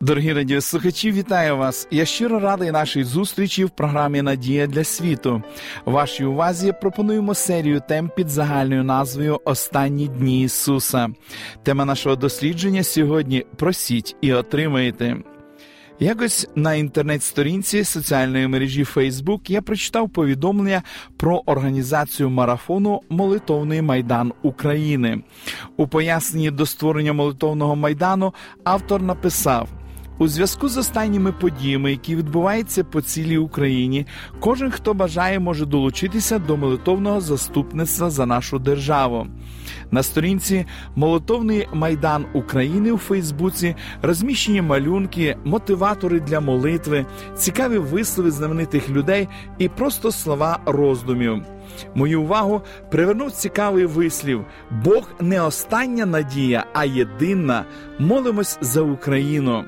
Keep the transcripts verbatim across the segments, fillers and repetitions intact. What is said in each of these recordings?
Дорогі радіослухачі, вітаю вас! Я щиро радий нашій зустрічі в програмі «Надія для світу». Вашій увазі пропонуємо серію тем під загальною назвою «Останні дні Ісуса». Тема нашого дослідження сьогодні «Просіть і отримаєте». Якось на інтернет-сторінці соціальної мережі Facebook я прочитав повідомлення про організацію марафону «Молитовний майдан України». У поясненні до створення «Молитовного майдану» автор написав: «У зв'язку з останніми подіями, які відбуваються по цілій Україні, кожен, хто бажає, може долучитися до молитовного заступництва за нашу державу». На сторінці «Молитовний майдан України» у Фейсбуці розміщені малюнки, мотиватори для молитви, цікаві вислови знаменитих людей і просто слова роздумів. Мою увагу привернув цікавий вислів: «Бог не остання надія, а єдина. Молимось за Україну».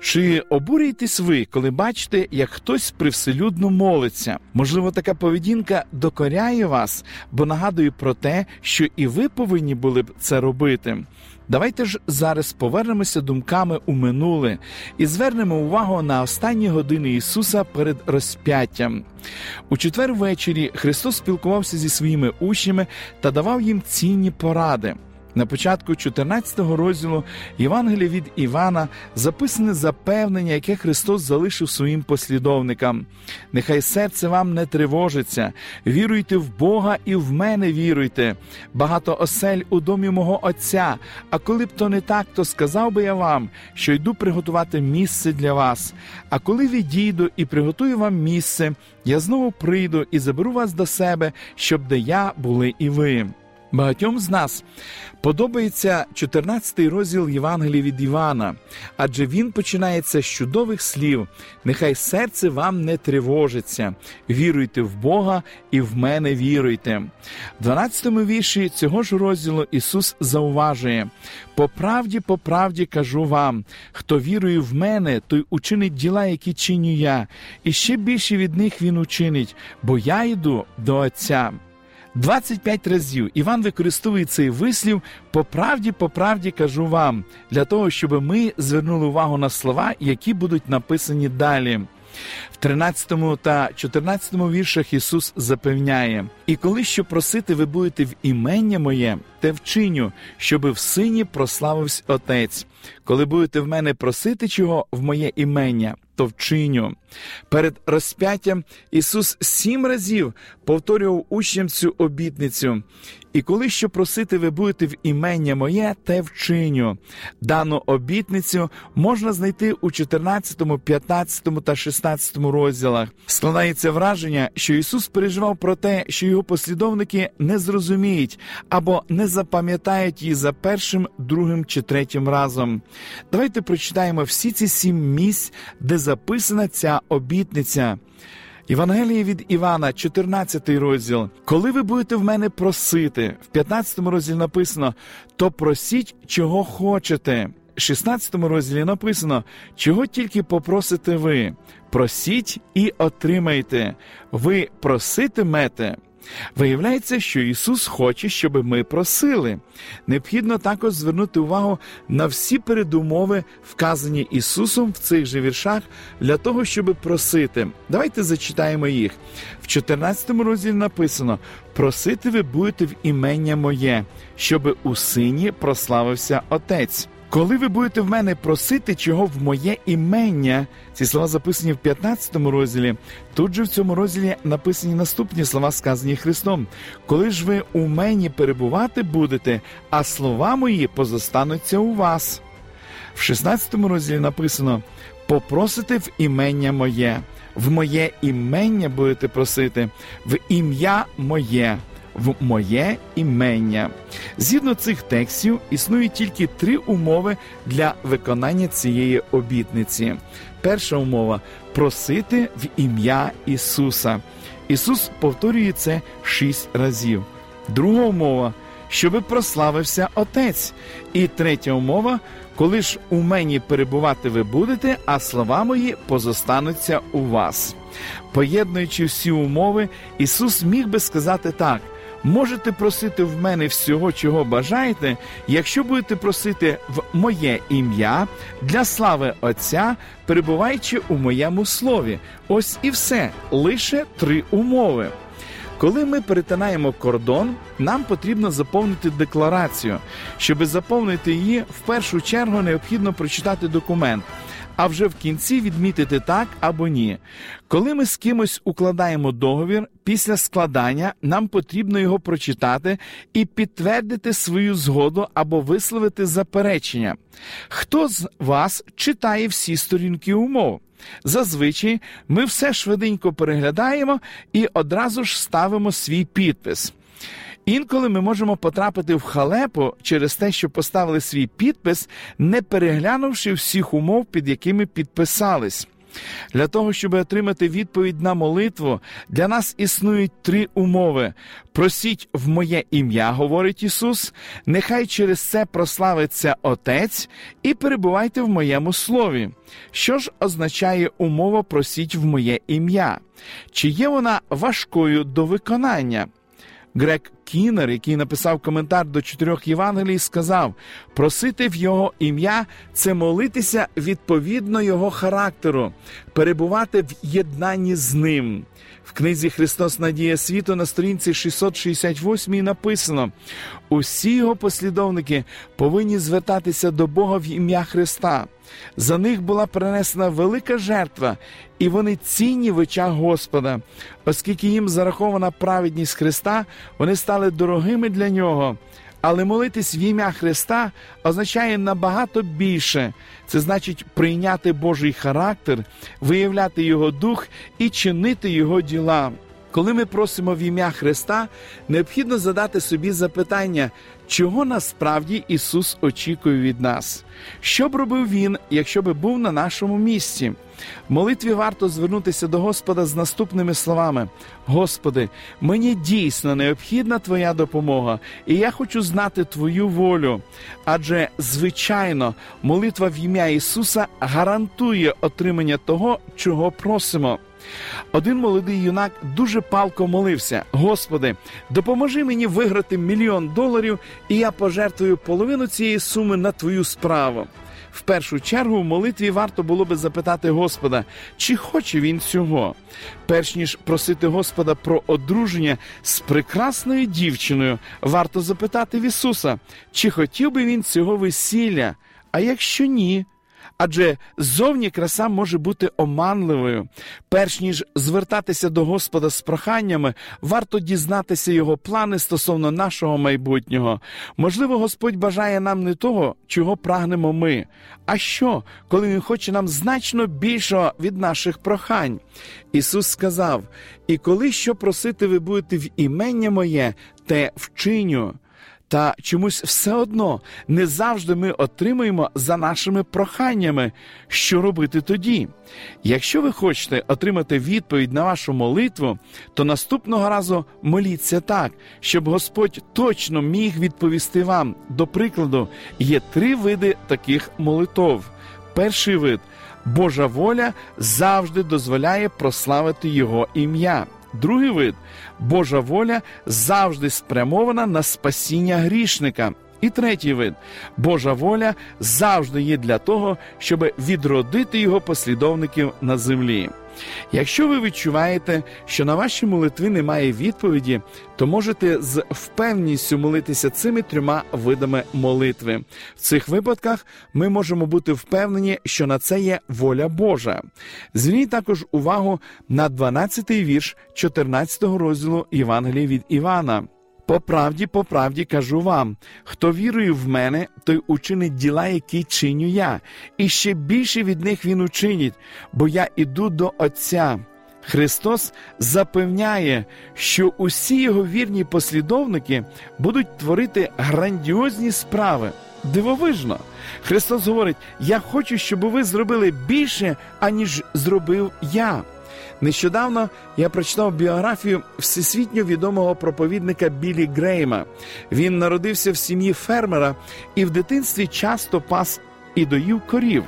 Чи обурюєтесь ви, коли бачите, як хтось привселюдно молиться? Можливо, така поведінка докоряє вас, бо нагадує про те, що і ви повинні були б це робити. Давайте ж зараз повернемося думками у минуле і звернемо увагу на останні години Ісуса перед розп'яттям. У четвер ввечері Христос спілкувався зі своїми учнями та давав їм цінні поради. На початку чотирнадцятого розділу Євангелія від Івана записане запевнення, яке Христос залишив своїм послідовникам: «Нехай серце вам не тривожиться, віруйте в Бога і в мене віруйте. Багато осель у домі мого Отця, а коли б то не так, то сказав би я вам, що йду приготувати місце для вас. А коли відійду і приготую вам місце, я знову прийду і заберу вас до себе, щоб де я були і ви». Багатьом з нас подобається чотирнадцятий розділ Євангелії від Івана, адже він починається з чудових слів: «Нехай серце вам не тривожиться, віруйте в Бога і в мене віруйте». В дванадцятому вірші цього ж розділу Ісус зауважує: «По правді, по правді кажу вам, хто вірує в мене, той учинить діла, які чиню я, і ще більше від них він учинить, бо я йду до Отця». двадцять п'ять разів Іван використовує цей вислів «по правді, по правді кажу вам», для того, щоб ми звернули увагу на слова, які будуть написані далі. В тринадцятому та чотирнадцятому віршах Ісус запевняє: «І коли що просити ви будете в імення моє, те вчиню, щоби в сині прославився Отець. Коли будете в мене просити чого в моє імення, то вчиню». Перед розп'яттям Ісус сім разів повторював учням цю обітницю: «І коли що просити ви будете в імення моє, те вчиню». Дану обітницю можна знайти у чотирнадцятому, п'ятнадцятому та шістнадцятому розділах. Складається враження, що Ісус переживав про те, що його послідовники не зрозуміють або не запам'ятають її за першим, другим чи третім разом. Давайте прочитаємо всі ці сім місць, де записана ця обітниця. Євангелія від Івана, чотирнадцятий розділ. «Коли ви будете в мене просити», в п'ятнадцятому розділі написано, «то просіть, чого хочете». В шістнадцятому розділі написано, «чого тільки попросите ви, просіть і отримайте, ви проситимете». Виявляється, що Ісус хоче, щоб ми просили. Необхідно також звернути увагу на всі передумови, вказані Ісусом в цих же віршах, для того, щоб просити. Давайте зачитаємо їх. В чотирнадцятому розділі написано: «Просити ви будете в імення моє, щоби у сині прославився Отець». «Коли ви будете в мене просити, чого в моє імення», ці слова записані в п'ятнадцятому розділі. Тут же в цьому розділі написані наступні слова, сказані Христом: «Коли ж ви у мені перебувати будете, а слова мої позостануться у вас». В шістнадцятому розділі написано: «Попросите в імення моє, в моє імення будете просити, в ім'я моє». «В моє імення». Згідно цих текстів, існують тільки три умови для виконання цієї обітниці. Перша умова – просити в ім'я Ісуса. Ісус повторює це шість разів. Друга умова – щоби прославився Отець. І третя умова – коли ж у мені перебувати ви будете, а слова мої позостануться у вас. Поєднуючи всі умови, Ісус міг би сказати так: можете просити в мене всього, чого бажаєте, якщо будете просити в моє ім'я, для слави Отця, перебуваючи у моєму слові. Ось і все, лише три умови. Коли ми перетинаємо кордон, нам потрібно заповнити декларацію. Щоб заповнити її, в першу чергу необхідно прочитати документ, а вже в кінці відмітити так або ні. Коли ми з кимось укладаємо договір, після складання нам потрібно його прочитати і підтвердити свою згоду або висловити заперечення. Хто з вас читає всі сторінки умов? Зазвичай ми все швиденько переглядаємо і одразу ж ставимо свій підпис. Інколи ми можемо потрапити в халепу через те, що поставили свій підпис, не переглянувши всіх умов, під якими підписались. Для того, щоб отримати відповідь на молитву, для нас існують три умови. «Просіть в моє ім'я», говорить Ісус, «нехай через це прославиться Отець» і «перебувайте в моєму слові». Що ж означає умова «просіть в моє ім'я»? Чи є вона важкою до виконання? Грек Кінер, який написав коментар до чотирьох Євангелій, сказав: «Просити в його ім'я – це молитися відповідно його характеру, перебувати в єднанні з ним». В книзі «Христос надія світу» на сторінці шістсот шістдесят восьмій написано: «Усі його послідовники повинні звертатися до Бога в ім'я Христа. За них була принесена велика жертва, і вони цінні в очах Господа. Оскільки їм зарахована праведність Христа, вони стали дорогими для Нього». Але молитись в ім'я Христа означає набагато більше. Це значить прийняти Божий характер, виявляти Його дух і чинити Його діла. Коли ми просимо в ім'я Христа, необхідно задати собі запитання, чого насправді Ісус очікує від нас? Що б робив Він, якщо б був на нашому місці? В молитві варто звернутися до Господа з наступними словами: «Господи, мені дійсно необхідна Твоя допомога, і я хочу знати Твою волю». Адже, звичайно, молитва в ім'я Ісуса гарантує отримання того, чого просимо. Один молодий юнак дуже палко молився: «Господи, допоможи мені виграти мільйон доларів, і я пожертвую половину цієї суми на Твою справу». В першу чергу в молитві варто було би запитати Господа, чи хоче він цього. Перш ніж просити Господа про одруження з прекрасною дівчиною, варто запитати в Ісуса, чи хотів би він цього весілля, а якщо ні? Адже зовні краса може бути оманливою. Перш ніж звертатися до Господа з проханнями, варто дізнатися Його плани стосовно нашого майбутнього. Можливо, Господь бажає нам не того, чого прагнемо ми, а що, коли Він хоче нам значно більшого від наших прохань. Ісус сказав: «І коли що просити ви будете в імення моє, те вчиню». Та чомусь все одно не завжди ми отримуємо за нашими проханнями. Що робити тоді? Якщо ви хочете отримати відповідь на вашу молитву, то наступного разу моліться так, щоб Господь точно міг відповісти вам. До прикладу, є три види таких молитов. Перший вид – Божа воля завжди дозволяє прославити Його ім'я. Другий вид – Божа воля завжди спрямована на спасіння грішника. І третій вид – Божа воля завжди є для того, щоб відродити Його послідовників на землі. Якщо ви відчуваєте, що на ваші молитви немає відповіді, то можете з впевненістю молитися цими трьома видами молитви. В цих випадках ми можемо бути впевнені, що на це є воля Божа. Зверніть також увагу на дванадцятий вірш чотирнадцятого розділу Євангелії від Івана. «По правді, по правді кажу вам, хто вірує в мене, той учинить діла, які чиню я, і ще більше від них він учинить, бо я іду до Отця». Христос запевняє, що усі Його вірні послідовники будуть творити грандіозні справи. дивовижно. Христос говорить: я хочу, щоб ви зробили більше, аніж зробив я. Нещодавно я прочитав біографію всесвітньо відомого проповідника Біллі Грейма. Він народився в сім'ї фермера і в дитинстві часто пас і доїв корів.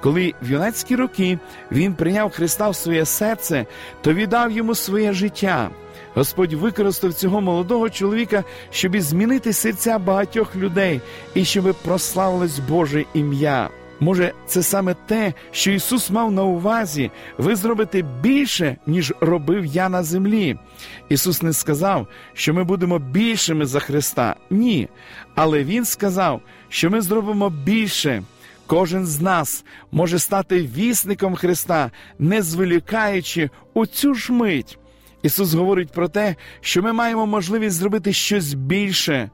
Коли в юнацькі роки він прийняв Христа в своє серце, то віддав йому своє життя. Господь використав цього молодого чоловіка, щоб змінити серця багатьох людей і щоб прославилось Боже ім'я. Може, це саме те, що Ісус мав на увазі: ви зробите більше, ніж робив я на землі. Ісус не сказав, що ми будемо більшими за Христа. Ні. Але Він сказав, що ми зробимо більше. Кожен з нас може стати вісником Христа, не зволікаючи у цю ж мить. Ісус говорить про те, що ми маємо можливість зробити щось більше.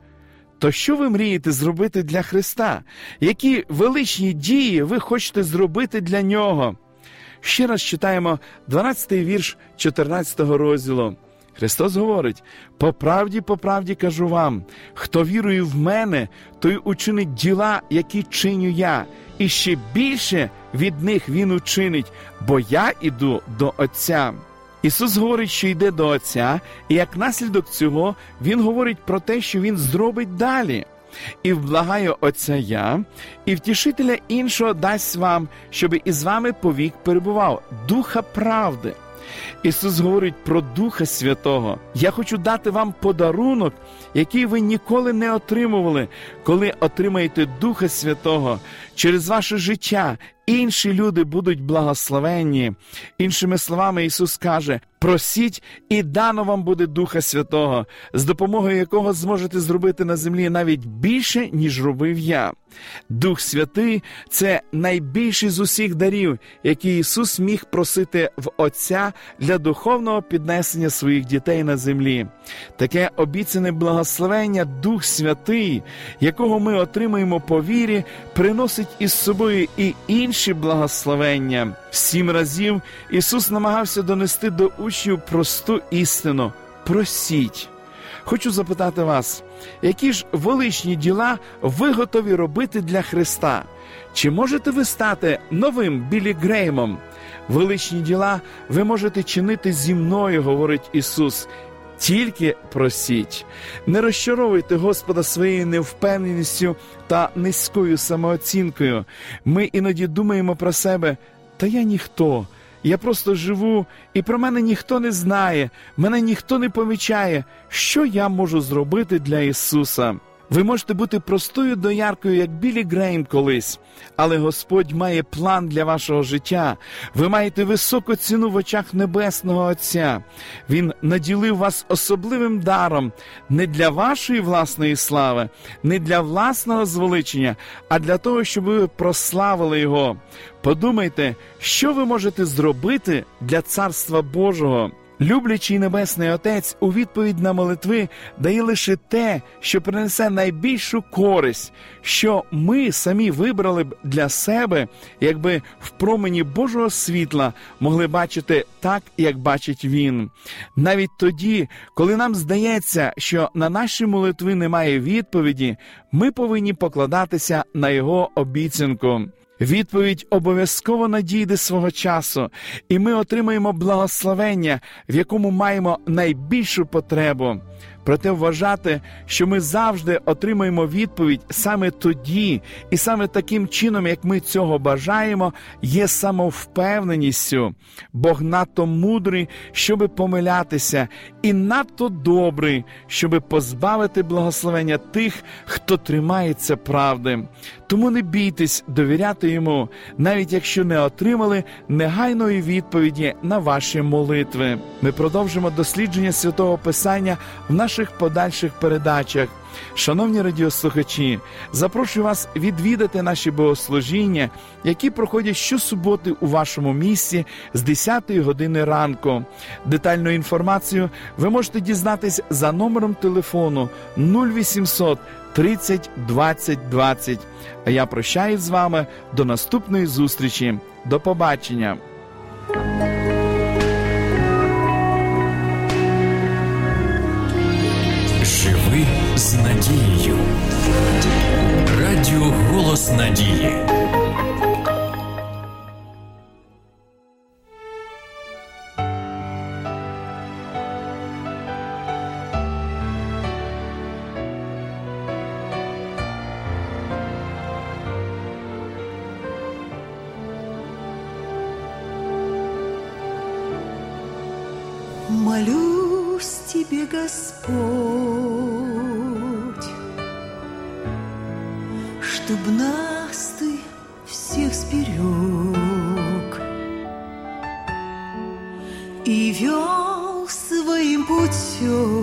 То що ви мрієте зробити для Христа? Які величні дії ви хочете зробити для Нього? Ще раз читаємо дванадцятий вірш чотирнадцятого розділу. Христос говорить: «По правді, по правді кажу вам, хто вірує в мене, той учинить діла, які чиню я, і ще більше від них він учинить, бо я іду до Отця». Ісус говорить, що йде до Отця, і як наслідок цього Він говорить про те, що Він зробить далі. «І вблагаю Отця я, і втішителя іншого дасть вам, щоб із вами повік перебував, Духа правди». Ісус говорить про Духа Святого. «Я хочу дати вам подарунок, який ви ніколи не отримували. Коли отримаєте Духа Святого, через ваше життя інші люди будуть благословенні». Іншими словами, Ісус каже: «Просіть, і дано вам буде Духа Святого, з допомогою якого зможете зробити на землі навіть більше, ніж робив я». Дух Святий – це найбільший з усіх дарів, які Ісус міг просити в Отця для духовного піднесення своїх дітей на землі. Таке обіцяне благословення Дух Святий, якого ми отримуємо по вірі, приносить із собою і інші благословення. Сім разів Ісус намагався донести до учнів просту істину – просіть. Хочу запитати вас, які ж величні діла ви готові робити для Христа? Чи можете ви стати новим Біллі Греймом? Величні діла ви можете чинити зі мною, говорить Ісус. Тільки просіть. Не розчаровуйте Господа своєю невпевненістю та низькою самооцінкою. Ми іноді думаємо про себе: «Та я ніхто, я просто живу, і про мене ніхто не знає, мене ніхто не помічає. Що я можу зробити для Ісуса?» Ви можете бути простою дояркою, як Біллі Грейм колись, але Господь має план для вашого життя. Ви маєте високу ціну в очах Небесного Отця. Він наділив вас особливим даром не для вашої власної слави, не для власного звеличення, а для того, щоб ви прославили Його. Подумайте, що ви можете зробити для Царства Божого. Люблячий Небесний Отець у відповідь на молитви дає лише те, що принесе найбільшу користь, що ми самі вибрали б для себе, якби в промені Божого світла могли бачити так, як бачить Він. Навіть тоді, коли нам здається, що на наші молитви немає відповіді, ми повинні покладатися на Його обіцянку. Відповідь обов'язково надійде свого часу, і ми отримаємо благословення, в якому маємо найбільшу потребу. Проте вважати, що ми завжди отримаємо відповідь саме тоді і саме таким чином, як ми цього бажаємо, є самовпевненістю. Бог надто мудрий, щоби помилятися, і надто добрий, щоби позбавити благословення тих, хто тримається правди. Тому не бійтесь довіряти Йому, навіть якщо не отримали негайної відповіді на ваші молитви. Ми продовжимо дослідження Святого Писання в наших подальших передачах. Шановні радіослухачі, запрошую вас відвідати наші богослужіння, які проходять щосуботи у вашому місті з десятої години ранку. Детальну інформацію ви можете дізнатись за номером телефону нуль вісімсот тридцять двадцять двадцять. А я прощаюсь з вами до наступної зустрічі. До побачення. Живи з надією. Радіо Голос надії. Молюсь тебе, Господь, чтоб нас ты всех сберег и вел своим путем,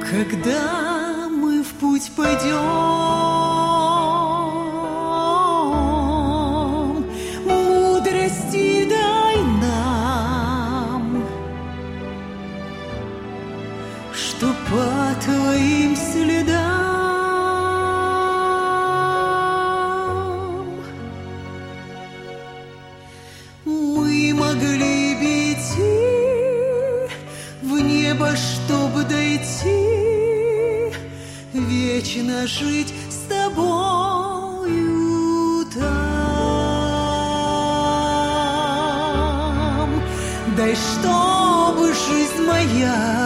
когда мы в путь пойдем. Твоим следам мы могли бы идти в небо, чтобы дойти, вечно жить с тобою там. Дай, чтобы жизнь моя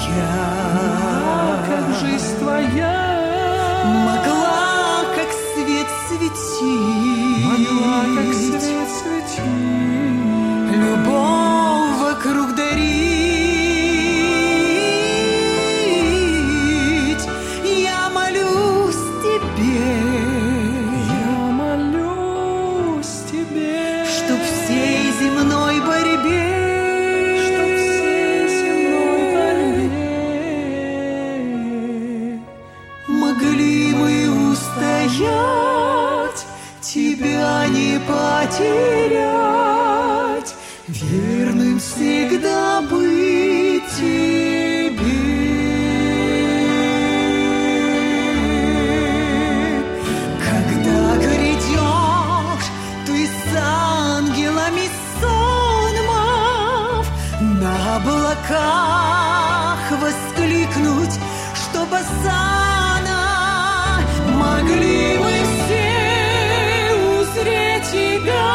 Я, как жизнь твоя, могла, как свет светить, могла, как свет светить, любовь вокруг дарить. Я молюсь тебе, я молюсь тебе, чтоб всей земной борьбе. Тебя не потерять, верным всегда быть тебе. Когда грядешь ты с ангелами сонмов, на облаках воскликнуть, что Осанна, могли мы тебя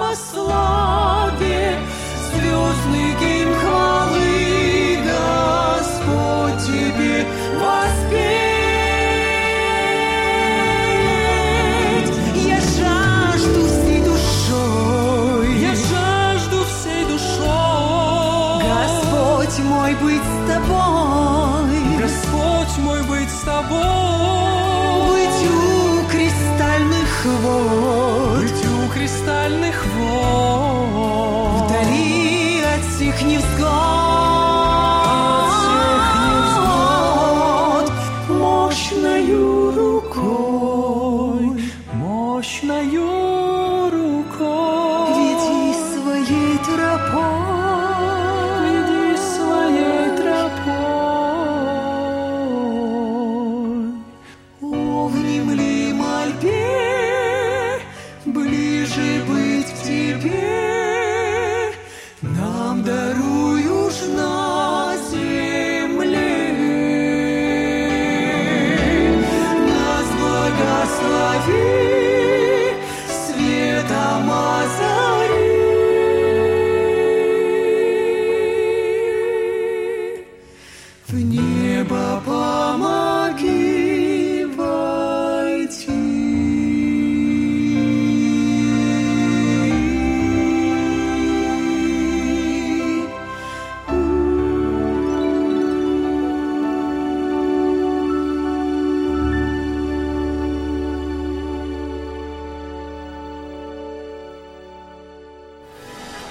во славе звездный гимн хвалы, Господь тебе воспеть. Я жажду всей душой, я жажду всей душой, Господь мой, быть с тобой, Господь мой, быть с тобой, быть у кристальных вод. Кристальных вод, вдали от всех невзгод, мощною рукой, мощною рукой, веди своей тропой, веди своей тропой. О, внемли мольбе, ближе быть к тебе, нам даруешь на земле. Нас благослови, светом озари, в небо помоги.